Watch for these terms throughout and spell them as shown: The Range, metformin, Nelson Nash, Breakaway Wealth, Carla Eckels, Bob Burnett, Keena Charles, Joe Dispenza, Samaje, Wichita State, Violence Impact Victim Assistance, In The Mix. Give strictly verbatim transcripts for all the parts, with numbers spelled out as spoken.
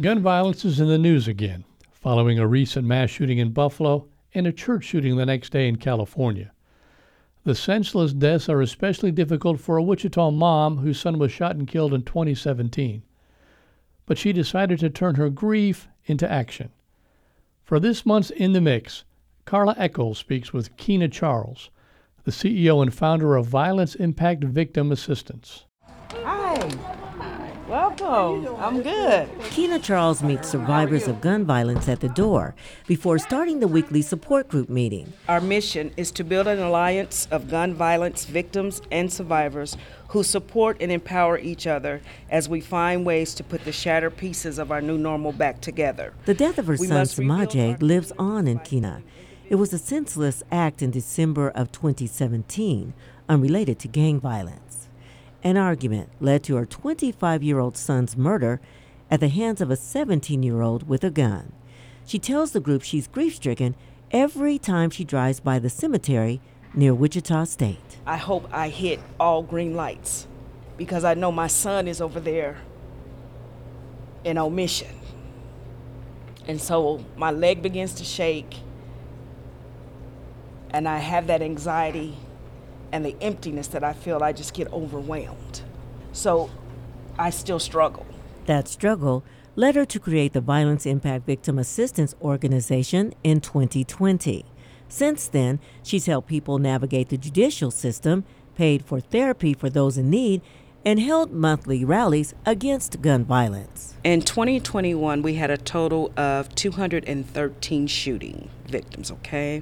Gun violence is in the news again, following a recent mass shooting in Buffalo and a church shooting the next day in California. The senseless deaths are especially difficult for a Wichita mom whose son was shot and killed in twenty seventeen. But she decided to turn her grief into action. For this month's In The Mix, Carla Eckels speaks with Keena Charles, the C E O and founder of Violence Impact Victim Assistance. Welcome. I'm good. Keena Charles meets survivors of gun violence at the door before starting the weekly support group meeting. Our mission is to build an alliance of gun violence victims and survivors who support and empower each other as we find ways to put the shattered pieces of our new normal back together. The death of her we son, Samaje, lives on in Keena. It was a senseless act in December of twenty seventeen, unrelated to gang violence. An argument led to her twenty-five-year-old son's murder at the hands of a seventeen-year-old with a gun. She tells the group she's grief-stricken every time she drives by the cemetery near Wichita State. I hope I hit all green lights because I know my son is over there in omission. And so my leg begins to shake, and I have that anxiety and the emptiness that I feel. I just get overwhelmed. So I still struggle. That struggle led her to create the Violence Impact Victim Assistance Organization in twenty twenty. Since then, she's helped people navigate the judicial system, paid for therapy for those in need, and held monthly rallies against gun violence. In twenty twenty-one, we had a total of two hundred thirteen shooting victims, okay?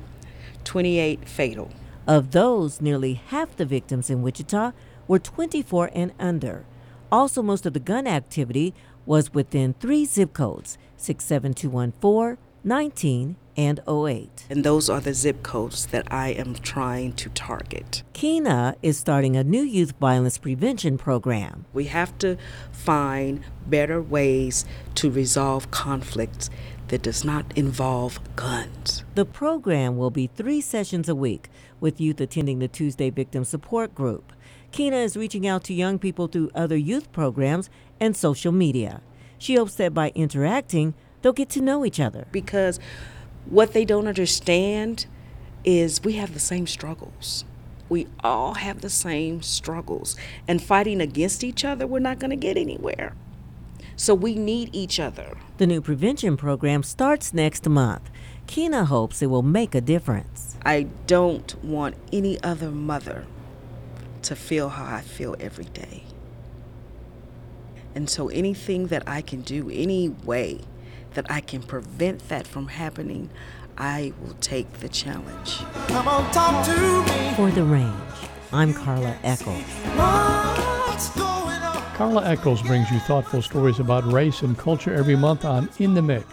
twenty-eight fatal. Of those, nearly half the victims in Wichita were twenty-four and under. Also, most of the gun activity was within three zip codes, six seven two one four, nineteen, and oh eight. And those are the zip codes that I am trying to target. Keena is starting a new youth violence prevention program. We have to find better ways to resolve conflicts that does not involve guns. The program will be three sessions a week, with youth attending the Tuesday Victim Support Group. Keena is reaching out to young people through other youth programs and social media. She hopes that by interacting, they'll get to know each other. Because what they don't understand is we have the same struggles. We all have the same struggles. And fighting against each other, we're not going to get anywhere. So we need each other. The new prevention program starts next month. Keena hopes it will make a difference. I don't want any other mother to feel how I feel every day. And so anything that I can do, any way that I can prevent that from happening, I will take the challenge. Come on, talk to me. For The Range, I'm Carla Eckels. Carla Eckels brings you thoughtful stories about race and culture every month on In The Mix.